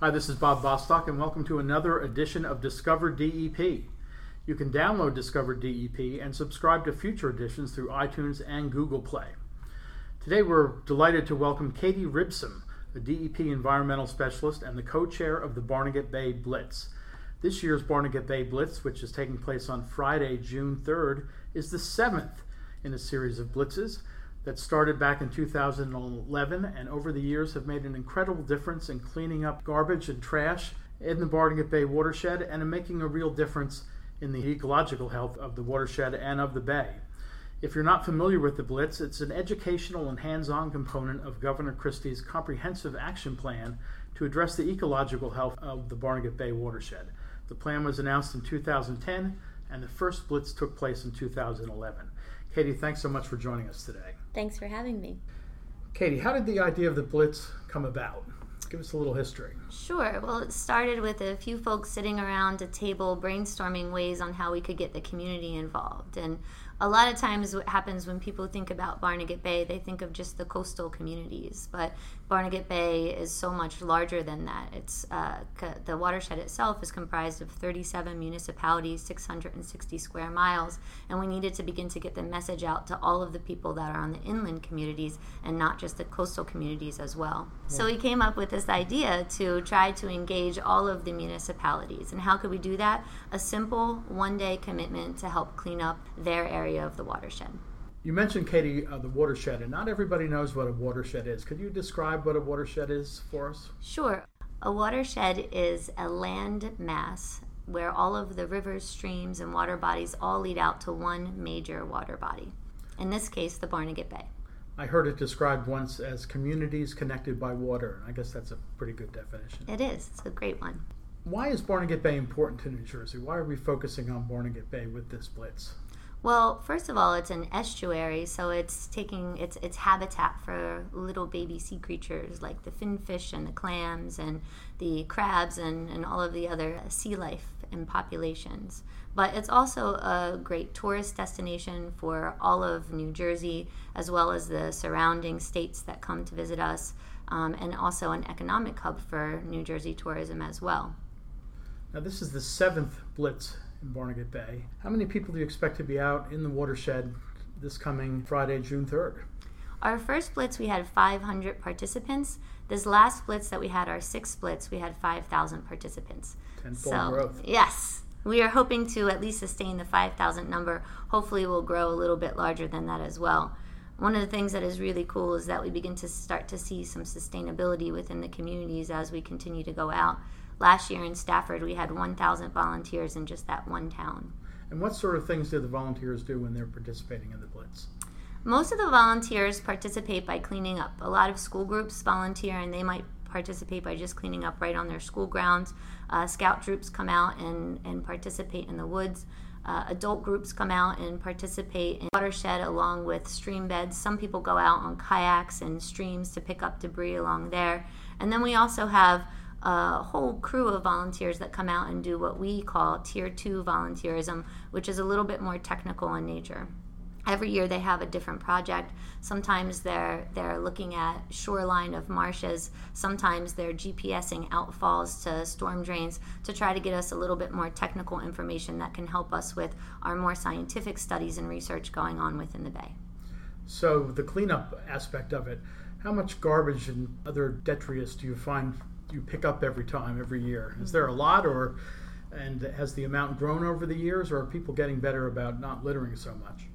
Hi, this is Bob Bostock, and welcome to another edition of Discover DEP. You can download Discover DEP and subscribe to future editions through iTunes and Google Play. Today we're delighted to welcome Katie Ribsam, a DEP environmental specialist and the co-chair of the Barnegat Bay Blitz. This year's Barnegat Bay Blitz, which is taking place on Friday, June 3rd, is the 7th in a series of blitzes that started back in 2011 and over the years have made an incredible difference in cleaning up garbage and trash in the Barnegat Bay watershed and in making a real difference in the ecological health of the watershed and of the bay. If you're not familiar with the Blitz, it's an educational and hands-on component of Governor Christie's comprehensive action plan to address the ecological health of the Barnegat Bay watershed. The plan was announced in 2010, and the first Blitz took place in 2011. Katie, thanks so much for joining us today. Thanks for having me. Katie, how did the idea of the Blitz come about? Give us a little history. Sure. Well, it started with a few folks sitting around a table brainstorming ways on how we could get the community involved. And a lot of times what happens when people think about Barnegat Bay, they think of just the coastal communities. But Barnegat Bay is so much larger than that. It's the watershed itself is comprised of 37 municipalities, 660 square miles. And we needed to begin to get the message out to all of the people that are on the inland communities and not just the coastal communities as well. Yeah. So we came up with this idea to try to engage all of the municipalities. And how could we do that? A simple one-day commitment to help clean up their area of the watershed. You mentioned, Katie, the watershed, and not everybody knows what a watershed is. Could you describe what a watershed is for us? Sure. A watershed is a land mass where all of the rivers, streams, and water bodies all lead out to one major water body. In this case, the Barnegat Bay. I heard it described once as communities connected by water. I guess that's a pretty good definition. It is. It's a great one. Why is Barnegat Bay important to New Jersey? Why are we focusing on Barnegat Bay with this Blitz? Well, first of all, it's an estuary, so it's taking its habitat for little baby sea creatures like the finfish and the clams and the crabs and all of the other sea life and populations. But it's also a great tourist destination for all of New Jersey, as well as the surrounding states that come to visit us, and also an economic hub for New Jersey tourism as well. Now, this is the 7th Blitz in Barnegat Bay. How many people do you expect to be out in the watershed this coming Friday, June 3rd? Our first Blitz, we had 500 participants. This last Blitz that we had, our 6th Blitz, we had 5,000 participants. Tenfold growth. Yes. We are hoping to at least sustain the 5,000 number. Hopefully we'll grow a little bit larger than that as well. One of the things that is really cool is that we begin to start to see some sustainability within the communities as we continue to go out. Last year in Stafford, we had 1,000 volunteers in just that one town. And what sort of things do the volunteers do when they're participating in the Blitz? Most of the volunteers participate by cleaning up. A lot of school groups volunteer, and they might participate by just cleaning up right on their school grounds. Scout troops come out and participate in the woods. Adult groups come out and participate in watershed along with stream beds. Some people go out on kayaks and streams to pick up debris along there. And then we also have a whole crew of volunteers that come out and do what we call Tier 2 volunteerism, which is a little bit more technical in nature. Every year they have a different project. Sometimes they're looking at shoreline of marshes. Sometimes they're GPSing outfalls to storm drains to try to get us a little bit more technical information that can help us with our more scientific studies and research going on within the bay. So the cleanup aspect of it, how much garbage and other detritus do you find you pick up every year? Is there a lot, and has the amount grown over the years, or are people getting better about not littering so much?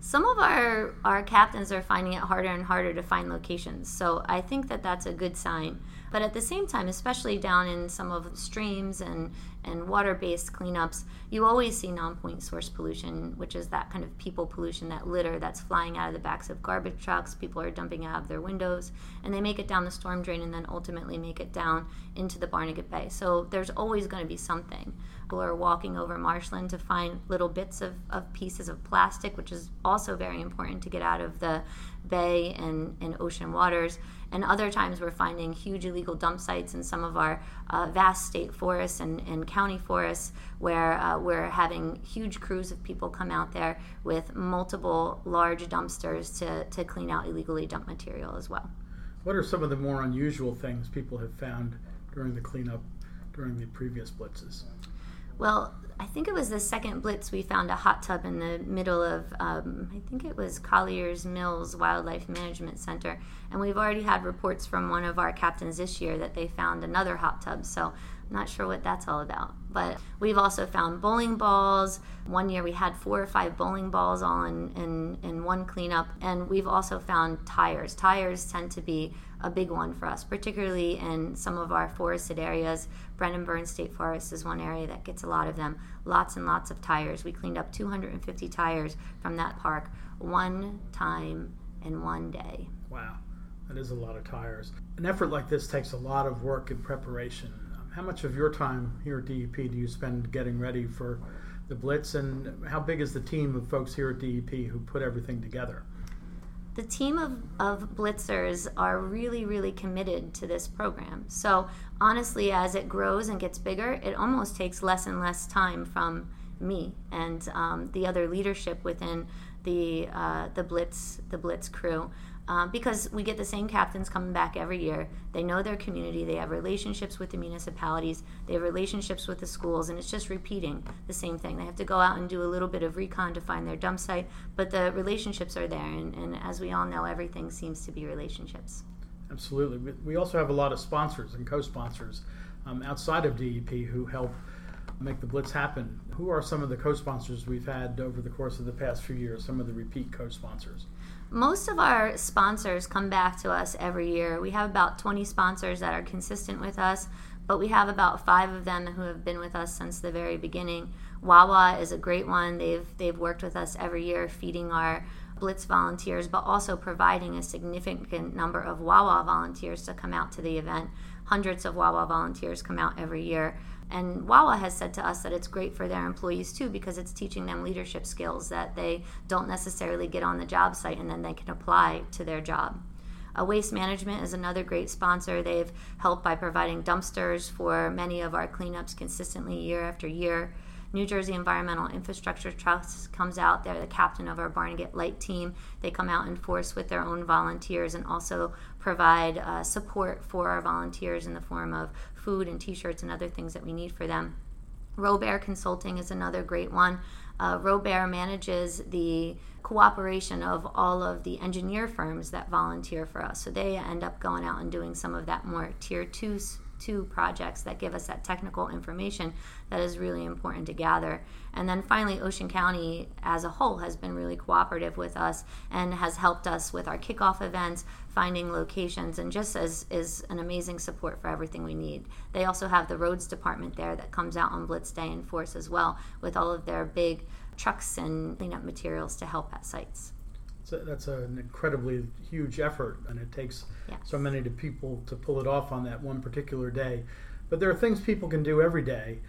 Some of our captains are finding it harder and harder to find locations, so I think that's a good sign. But at the same time, especially down in some of the streams and water-based cleanups, you always see non-point source pollution, which is that kind of people pollution, that litter that's flying out of the backs of garbage trucks, people are dumping out of their windows, and they make it down the storm drain and then ultimately make it down into the Barnegat Bay. So there's always going to be something. People are walking over marshland to find little bits of pieces of plastic, which is also very important to get out of the bay and ocean waters. And other times we're finding huge illegal dump sites in some of our vast state forests and county forests where we're having huge crews of people come out there with multiple large dumpsters to clean out illegally dumped material as well. What are some of the more unusual things people have found during the cleanup during the previous blitzes? Well, I think it was the second blitz we found a hot tub in the middle of, I think it was Collier's Mills Wildlife Management Center, and we've already had reports from one of our captains this year that they found another hot tub, so I'm not sure what that's all about. But we've also found bowling balls. One year we had 4 or 5 bowling balls all in one cleanup, and we've also found tires. Tires tend to be a big one for us, particularly in some of our forested areas. Brennan Burns State Forest is one area that gets a lot of them. Lots and lots of tires. We cleaned up 250 tires from that park one time in one day. Wow, that is a lot of tires. An effort like this takes a lot of work and preparation. How much of your time here at DEP do you spend getting ready for the blitz, and how big is the team of folks here at DEP who put everything together? The team of blitzers are really, really committed to this program. So honestly, as it grows and gets bigger, it almost takes less and less time from me and the other leadership within the blitz crew. Because we get the same captains coming back every year. They know their community. They have relationships with the municipalities. They have relationships with the schools, and it's just repeating the same thing. They have to go out and do a little bit of recon to find their dump site, but the relationships are there, and as we all know, everything seems to be relationships. Absolutely. We also have a lot of sponsors and co-sponsors outside of DEP who help make the blitz happen. Who are some of the co-sponsors we've had over the course of the past few years, some of the repeat co-sponsors? Most of our sponsors come back to us every year. We have about 20 sponsors that are consistent with us, but we have about 5 of them who have been with us since the very beginning. Wawa is a great one. They've worked with us every year, feeding our blitz volunteers, but also providing a significant number of Wawa volunteers to come out to the event. Hundreds of Wawa volunteers come out every year. And Wawa has said to us that it's great for their employees too, because it's teaching them leadership skills that they don't necessarily get on the job site and then they can apply to their job. Waste Management is another great sponsor. They've helped by providing dumpsters for many of our cleanups consistently year after year. New Jersey Environmental Infrastructure Trust comes out. They're the captain of our Barnegat Light team. They come out in force with their own volunteers and also provide support for our volunteers in the form of food and t-shirts and other things that we need for them. Robear Consulting is another great one. Robear manages the cooperation of all of the engineer firms that volunteer for us. So they end up going out and doing some of that more tier 2 projects that give us that technical information that is really important to gather. And then finally, Ocean County as a whole has been really cooperative with us and has helped us with our kickoff events, finding locations, and just is an amazing support for everything we need. They also have the roads department there that comes out on Blitz Day in force as well with all of their big trucks and cleanup materials to help at sites. So that's an incredibly huge effort, and it takes so many people to pull it off on that one particular day. But there are things people can do every day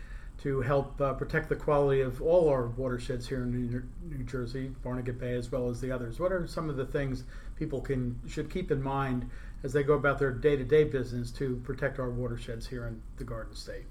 to help protect the quality of all our watersheds here in New Jersey, Barnegat Bay as well as the others. What are some of the things people should keep in mind as they go about their day-to-day business to protect our watersheds here in the Garden State?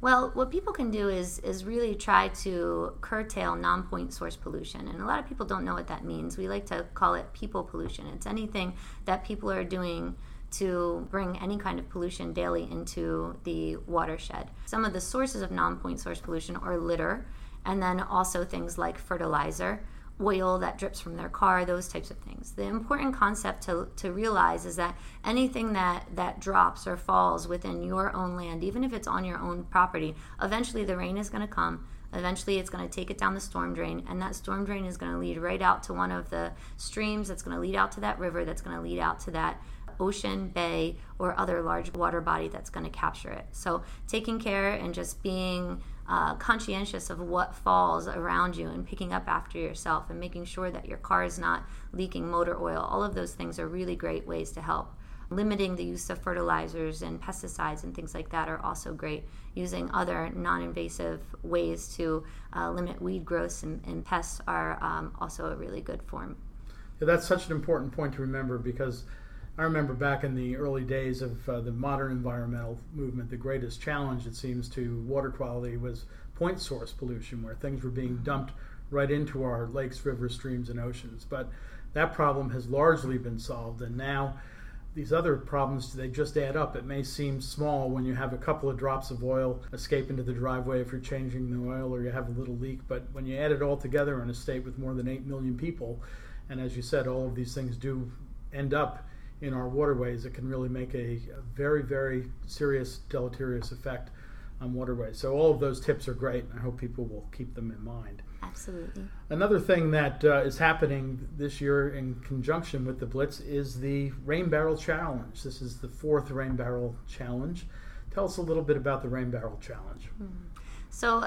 Well, what people can do is really try to curtail non-point source pollution. And a lot of people don't know what that means. We like to call it people pollution. It's anything that people are doing to bring any kind of pollution daily into the watershed. Some of the sources of non-point source pollution are litter, and then also things like fertilizer, oil that drips from their car, those types of things. The important concept to realize is that anything that drops or falls within your own land, even if it's on your own property, eventually the rain is going to come. Eventually it's going to take it down the storm drain, and that storm drain is going to lead right out to one of the streams, that's going to lead out to that river, that's going to lead out to that ocean, bay, or other large water body that's going to capture it. So taking care and just being conscientious of what falls around you and picking up after yourself and making sure that your car is not leaking motor oil. All of those things are really great ways to help. Limiting the use of fertilizers and pesticides and things like that are also great. Using other non-invasive ways to limit weed growth and pests are also a really good form. Yeah, that's such an important point to remember, because I remember back in the early days of the modern environmental movement, the greatest challenge, it seems, to water quality was point source pollution, where things were being dumped right into our lakes, rivers, streams, and oceans. But that problem has largely been solved, and now these other problems, they just add up. It may seem small when you have a couple of drops of oil escape into the driveway if you're changing the oil or you have a little leak, but when you add it all together in a state with more than 8 million people, and as you said, all of these things do end up in our waterways, it can really make a very, very serious deleterious effect on waterways. So all of those tips are great, and I hope people will keep them in mind. Absolutely. Another thing that is happening this year in conjunction with the Blitz is the Rain Barrel Challenge. This is the fourth Rain Barrel Challenge. Tell us a little bit about the Rain Barrel Challenge. So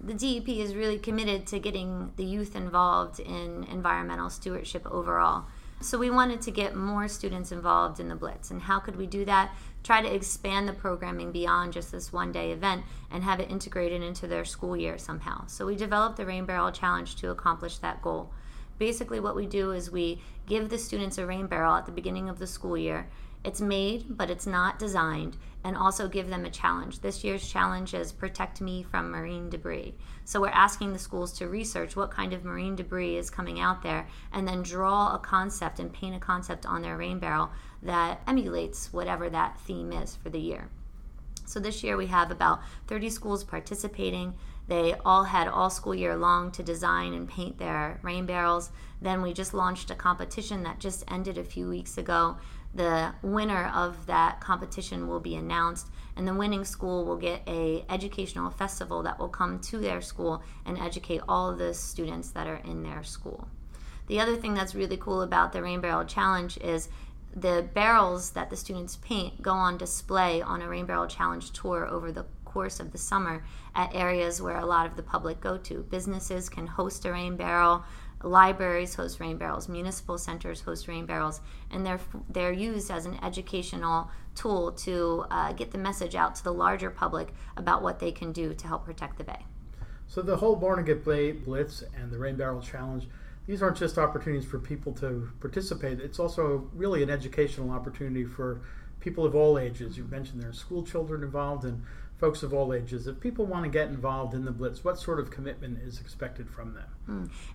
the DEP is really committed to getting the youth involved in environmental stewardship overall. So we wanted to get more students involved in the Blitz. And how could we do that? Try to expand the programming beyond just this one-day event and have it integrated into their school year somehow. So we developed the Rain Barrel Challenge to accomplish that goal. Basically what we do is we give the students a rain barrel at the beginning of the school year. It's made, but it's not designed, and also give them a challenge. This year's challenge is Protect Me from Marine Debris. So we're asking the schools to research what kind of marine debris is coming out there, and then draw a concept and paint a concept on their rain barrel that emulates whatever that theme is for the year. So this year we have about 30 schools participating. They all had all school year long to design and paint their rain barrels. Then we just launched a competition that just ended a few weeks ago. The winner of that competition will be announced, and the winning school will get an educational festival that will come to their school and educate all of the students that are in their school. The other thing that's really cool about the Rain Barrel Challenge is the barrels that the students paint go on display on a Rain Barrel Challenge tour over the course of the summer at areas where a lot of the public go to. Businesses can host a rain barrel, libraries host rain barrels, municipal centers host rain barrels, and they're used as an educational tool to get the message out to the larger public about what they can do to help protect the bay. So the whole Barnegat Bay Blitz and the Rain Barrel Challenge, these aren't just opportunities for people to participate, it's also really an educational opportunity for people of all ages. You mentioned there are school children involved and folks of all ages. If people want to get involved in the Blitz, what sort of commitment is expected from them?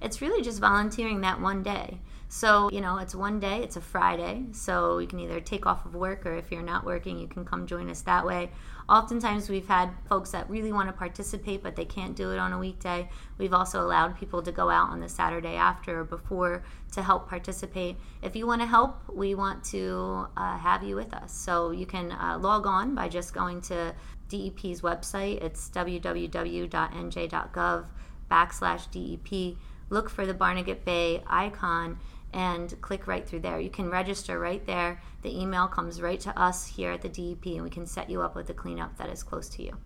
It's really just volunteering that one day. So, you know, it's one day, it's a Friday, so you can either take off of work, or if you're not working, you can come join us that way. Oftentimes we've had folks that really want to participate, but they can't do it on a weekday. We've also allowed people to go out on the Saturday after or before to help participate. If you want to help, we want to have you with us. So you can log on by just going to DEP's website. It's www.nj.gov/DEP. Look for the Barnegat Bay icon and click right through there. You can register right there. The email comes right to us here at the DEP, and we can set you up with a cleanup that is close to you.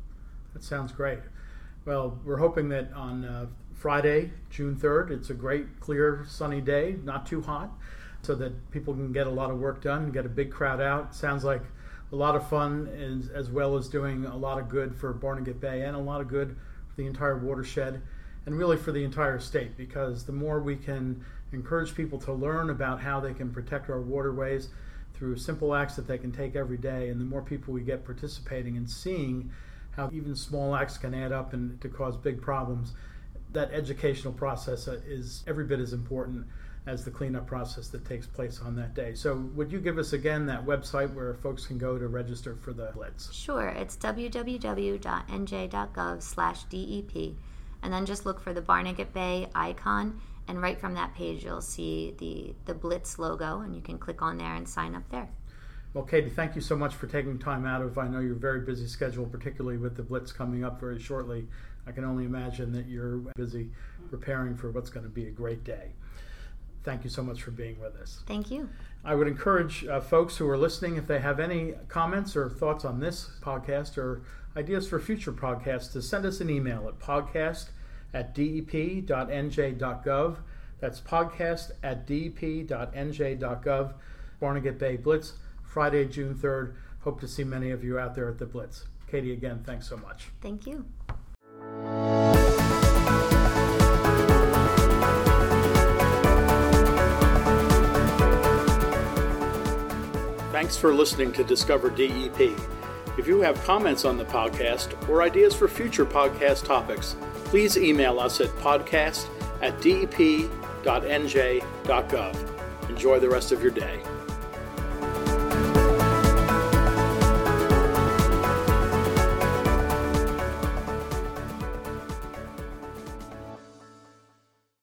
That sounds great. Well, we're hoping that on Friday, June 3rd, it's a great, clear, sunny day, not too hot, so that people can get a lot of work done, get a big crowd out. Sounds like a lot of fun, as well as doing a lot of good for Barnegat Bay and a lot of good for the entire watershed and really for the entire state, because the more we can encourage people to learn about how they can protect our waterways through simple acts that they can take every day, and the more people we get participating and seeing how even small acts can add up and to cause big problems, that educational process is every bit as important as the cleanup process that takes place on that day. So would you give us again that website where folks can go to register for the Blitz? Sure, it's www.nj.gov/DEP, and then just look for the Barnegat Bay icon, and right from that page you'll see the Blitz logo, and you can click on there and sign up there. Well, Katie, thank you so much for taking time out of, I know your very busy schedule, particularly with the Blitz coming up very shortly. I can only imagine that you're busy preparing for what's going to be a great day. thank you so much for being with us. Thank you. I would encourage folks who are listening, if they have any comments or thoughts on this podcast or ideas for future podcasts, to send us an email at podcast@dep.nj.gov. That's podcast@dep.nj.gov. Barnegat Bay Blitz, Friday, June 3rd. Hope to see many of you out there at the Blitz. Katie, again, thanks so much. Thank you. Thanks for listening to Discover DEP. If you have comments on the podcast or ideas for future podcast topics, please email us at podcast@dep.nj.gov. Enjoy the rest of your day.